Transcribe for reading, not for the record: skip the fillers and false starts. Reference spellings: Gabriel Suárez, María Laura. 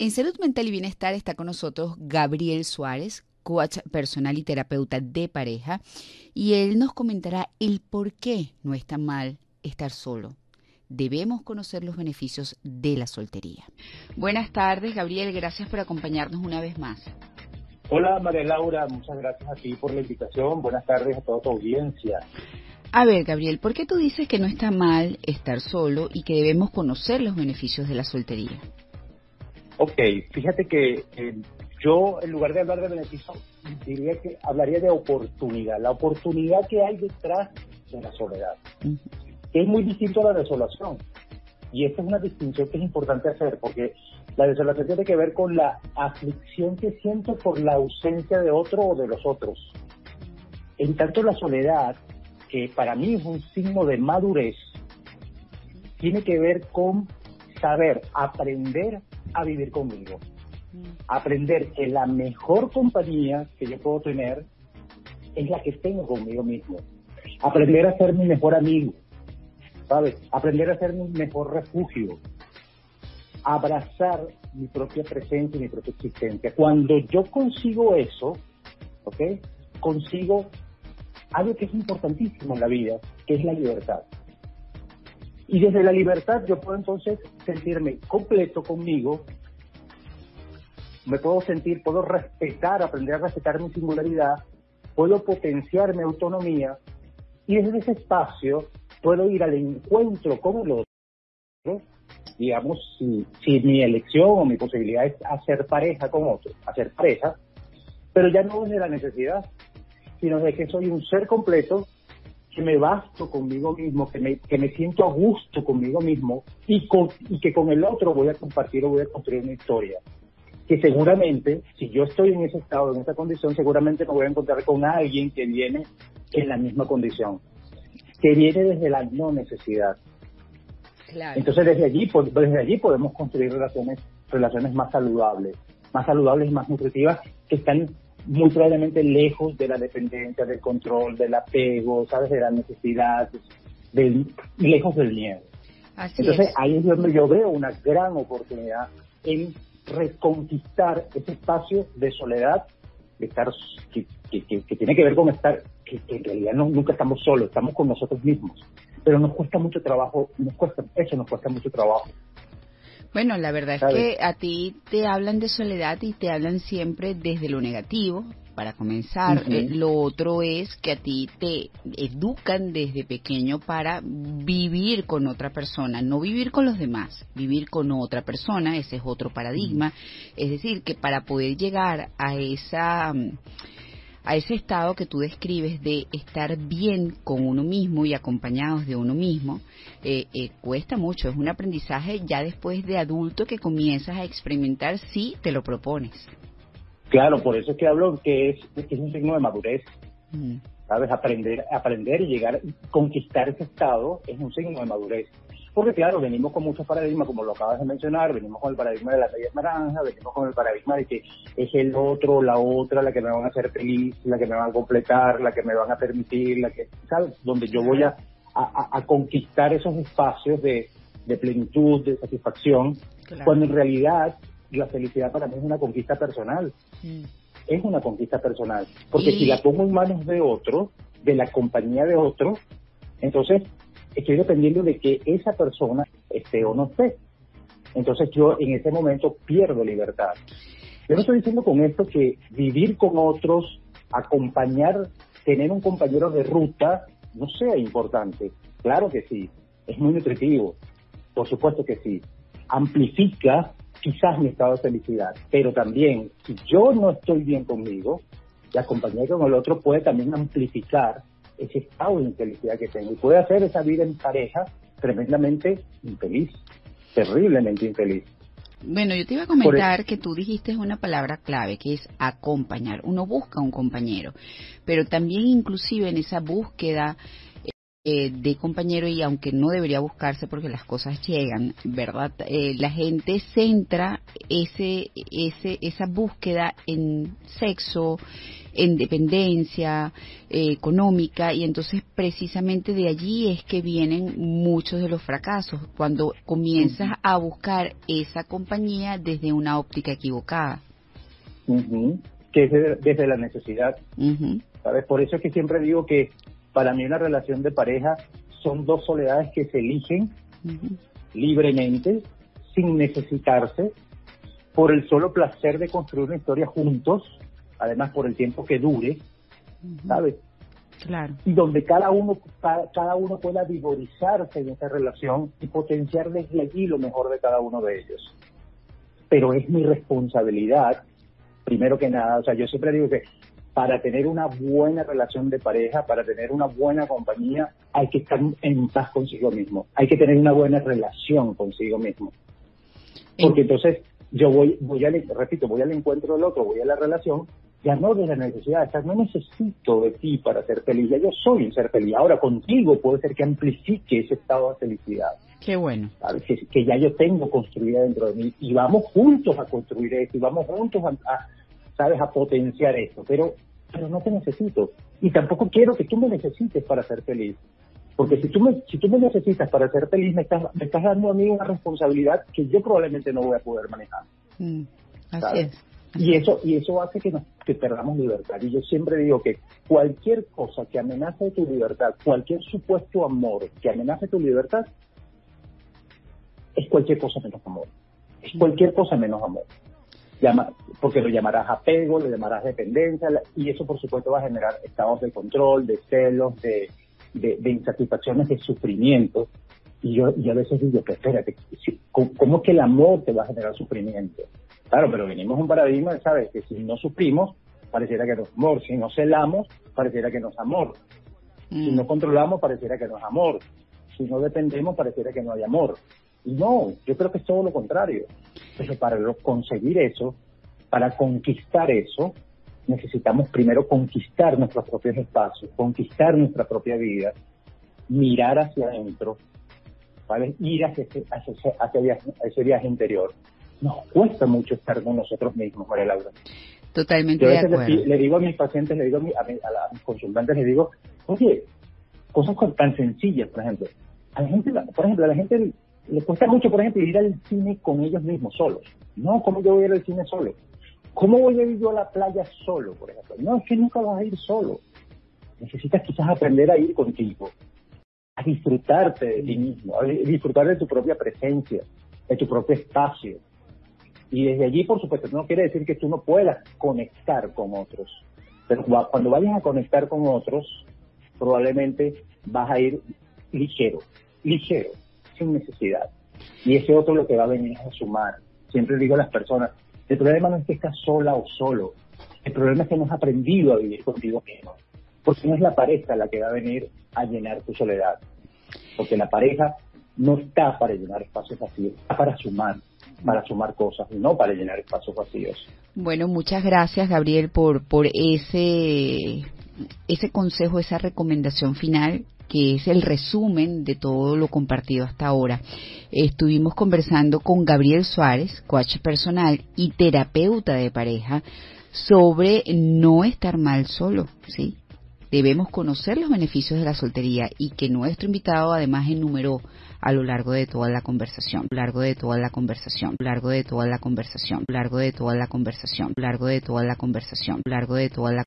En Salud Mental y Bienestar está con nosotros Gabriel Suárez, coach personal y terapeuta de pareja, y él nos comentará el por qué no está mal estar solo. Debemos conocer los beneficios de la soltería. Buenas tardes, Gabriel, gracias por acompañarnos una vez más. Hola, María Laura, muchas gracias a ti por la invitación. Buenas tardes a toda tu audiencia. A ver, Gabriel, ¿por qué tú dices que no está mal estar solo y que debemos conocer los beneficios de la soltería? Ok, fíjate que yo, en lugar de hablar de beneficios, diría que hablaría de oportunidad. La oportunidad que hay detrás de la soledad, que es muy distinto a la desolación. Y esta es una distinción que es importante hacer, porque la desolación tiene que ver con la aflicción que siento por la ausencia de otro o de los otros. En tanto, la soledad, que para mí es un signo de madurez, tiene que ver con saber aprender a vivir conmigo, aprender que la mejor compañía que yo puedo tener es la que tengo conmigo mismo, aprender a ser mi mejor amigo, ¿sabes? Aprender a ser mi mejor refugio, abrazar mi propia presencia y mi propia existencia. Cuando yo consigo eso, ¿okay? Consigo algo que es importantísimo en la vida, que es la libertad. Y desde la libertad yo puedo entonces sentirme completo conmigo, me puedo sentir, puedo respetar, aprender a respetar mi singularidad, puedo potenciar mi autonomía, y desde ese espacio puedo ir al encuentro con el otro, digamos, si mi elección o mi posibilidad es hacer pareja con otro, hacer pareja, pero ya no desde la necesidad, sino de que soy un ser completo, que me basto conmigo mismo, que me siento a gusto conmigo mismo, y que con el otro voy a compartir o voy a construir una historia. Que seguramente, si yo estoy en ese estado, en esa condición, seguramente me voy a encontrar con alguien que viene en la misma condición, que viene desde la no necesidad. Claro. Entonces desde allí podemos construir relaciones más saludables y más nutritivas, que están muy probablemente lejos de la dependencia, del control, del apego, ¿sabes? De la necesidad, lejos del miedo. Entonces ahí es donde yo veo una gran oportunidad en reconquistar ese espacio de soledad, de estar que tiene que ver con estar, que en realidad nunca estamos solos, estamos con nosotros mismos. Pero nos cuesta mucho trabajo. Bueno, la verdad es que a ti te hablan de soledad y te hablan siempre desde lo negativo, para comenzar. Uh-huh. Lo otro es que a ti te educan desde pequeño para vivir con otra persona, no vivir con los demás, vivir con otra persona, ese es otro paradigma. Uh-huh. Es decir, que para poder llegar a ese estado que tú describes de estar bien con uno mismo y acompañados de uno mismo, cuesta mucho. Es un aprendizaje ya después de adulto que comienzas a experimentar si te lo propones. Claro, por eso es que hablo que es un signo de madurez. Mm. ¿Sabes? Aprender y llegar, conquistar ese estado es un signo de madurez. Porque claro, venimos con muchos paradigmas, como lo acabas de mencionar, venimos con el paradigma de la media naranja, venimos con el paradigma de que es el otro, la otra, la que me van a hacer feliz, la que me van a completar, la que me van a permitir, la que, ¿sabes? Donde yo voy a conquistar esos espacios de plenitud, de satisfacción, claro. Cuando en realidad la felicidad para mí es una conquista personal. Mm. Es una conquista personal, porque si la pongo en manos de otro, de la compañía de otro, entonces estoy dependiendo de que esa persona esté o no esté. Entonces yo en ese momento pierdo libertad. Yo no estoy diciendo con esto que vivir con otros, acompañar, tener un compañero de ruta, no sea importante. Claro que sí, es muy nutritivo, por supuesto que sí. Amplifica quizás mi estado de felicidad, pero también, si yo no estoy bien conmigo, la compañía con el otro puede también amplificar ese estado de infelicidad que tengo, y puede hacer esa vida en pareja tremendamente infeliz, terriblemente infeliz. Bueno, yo te iba a comentar que tú dijiste una palabra clave, que es acompañar. Uno busca un compañero, pero también inclusive en esa búsqueda de compañero, y aunque no debería buscarse porque las cosas llegan, ¿verdad? La gente centra esa búsqueda en sexo, en dependencia económica, y entonces precisamente de allí es que vienen muchos de los fracasos, cuando comienzas a buscar esa compañía desde una óptica equivocada. Uh-huh. Que es desde la necesidad, uh-huh. ¿Sabes? Por eso es que siempre digo que para mí una relación de pareja son dos soledades que se eligen uh-huh. libremente, sin necesitarse, por el solo placer de construir una historia juntos, además por el tiempo que dure, uh-huh. ¿sabes? Claro. Y donde cada uno pueda vigorizarse en esa relación y potenciar desde allí lo mejor de cada uno de ellos. Pero es mi responsabilidad, primero que nada, o sea, yo siempre digo que para tener una buena relación de pareja, para tener una buena compañía, hay que estar en paz consigo mismo, hay que tener una buena relación consigo mismo. Porque entonces yo voy al encuentro del otro, voy a la relación, ya no de la necesidad, no necesito de ti para ser feliz, ya yo soy un ser feliz. Ahora contigo puede ser que amplifique ese estado de felicidad. Qué bueno. Que ya yo tengo construida dentro de mí, y vamos juntos a construir esto, y vamos juntos a potenciar esto, pero no te necesito, y tampoco quiero que tú me necesites para ser feliz, porque si tú me necesitas para ser feliz, me estás dando a mí una responsabilidad que yo probablemente no voy a poder manejar. Así es. Y eso hace que perdamos libertad, y yo siempre digo que cualquier cosa que amenace tu libertad, cualquier supuesto amor que amenace tu libertad, es cualquier cosa menos amor, es cualquier cosa menos amor. Porque lo llamarás apego, lo llamarás dependencia, y eso por supuesto va a generar estados de control, de celos, de insatisfacciones, de sufrimiento. Y yo a veces digo, pero espérate, ¿cómo es que el amor te va a generar sufrimiento? Claro, pero venimos a un paradigma, ¿sabes? Que si no sufrimos, pareciera que no es amor, si no celamos, pareciera que no es amor, si no controlamos, pareciera que no es amor, si no dependemos, pareciera que no hay amor. No, yo creo que es todo lo contrario. Pero para conseguir eso, para conquistar eso, necesitamos primero conquistar nuestros propios espacios, conquistar nuestra propia vida, mirar hacia adentro, ¿vale? Ir hacia ese viaje interior. Nos cuesta mucho estar con nosotros mismos, María Laura. Totalmente de acuerdo. Le digo a mis pacientes, le digo a mis consultantes, les digo, oye, cosas tan sencillas, por ejemplo. A la gente les cuesta mucho, por ejemplo, ir al cine con ellos mismos, solos. No, ¿cómo yo voy a ir al cine solo? ¿Cómo voy a ir yo a la playa solo, por ejemplo? No, es que nunca vas a ir solo. Necesitas quizás aprender a ir contigo, a disfrutarte de ti mismo, a disfrutar de tu propia presencia, de tu propio espacio. Y desde allí, por supuesto, no quiere decir que tú no puedas conectar con otros. Pero cuando vayas a conectar con otros, probablemente vas a ir ligero. Sin necesidad, y ese otro lo que va a venir es a sumar. Siempre digo a las personas, el problema no es que estás sola o solo, el problema es que no has aprendido a vivir contigo mismo, porque no es la pareja la que va a venir a llenar tu soledad, porque la pareja no está para llenar espacios vacíos, está para sumar cosas, no para llenar espacios vacíos. Bueno, muchas gracias, Gabriel, por ese consejo, esa recomendación final, que es el resumen de todo lo compartido hasta ahora. Estuvimos conversando con Gabriel Suárez, coach personal y terapeuta de pareja, sobre no estar mal solo, ¿sí? Debemos conocer los beneficios de la soltería, y que nuestro invitado además enumeró a lo largo de toda la conversación, largo de toda la conversación, largo de toda la conversación, largo de toda la conversación, largo de toda la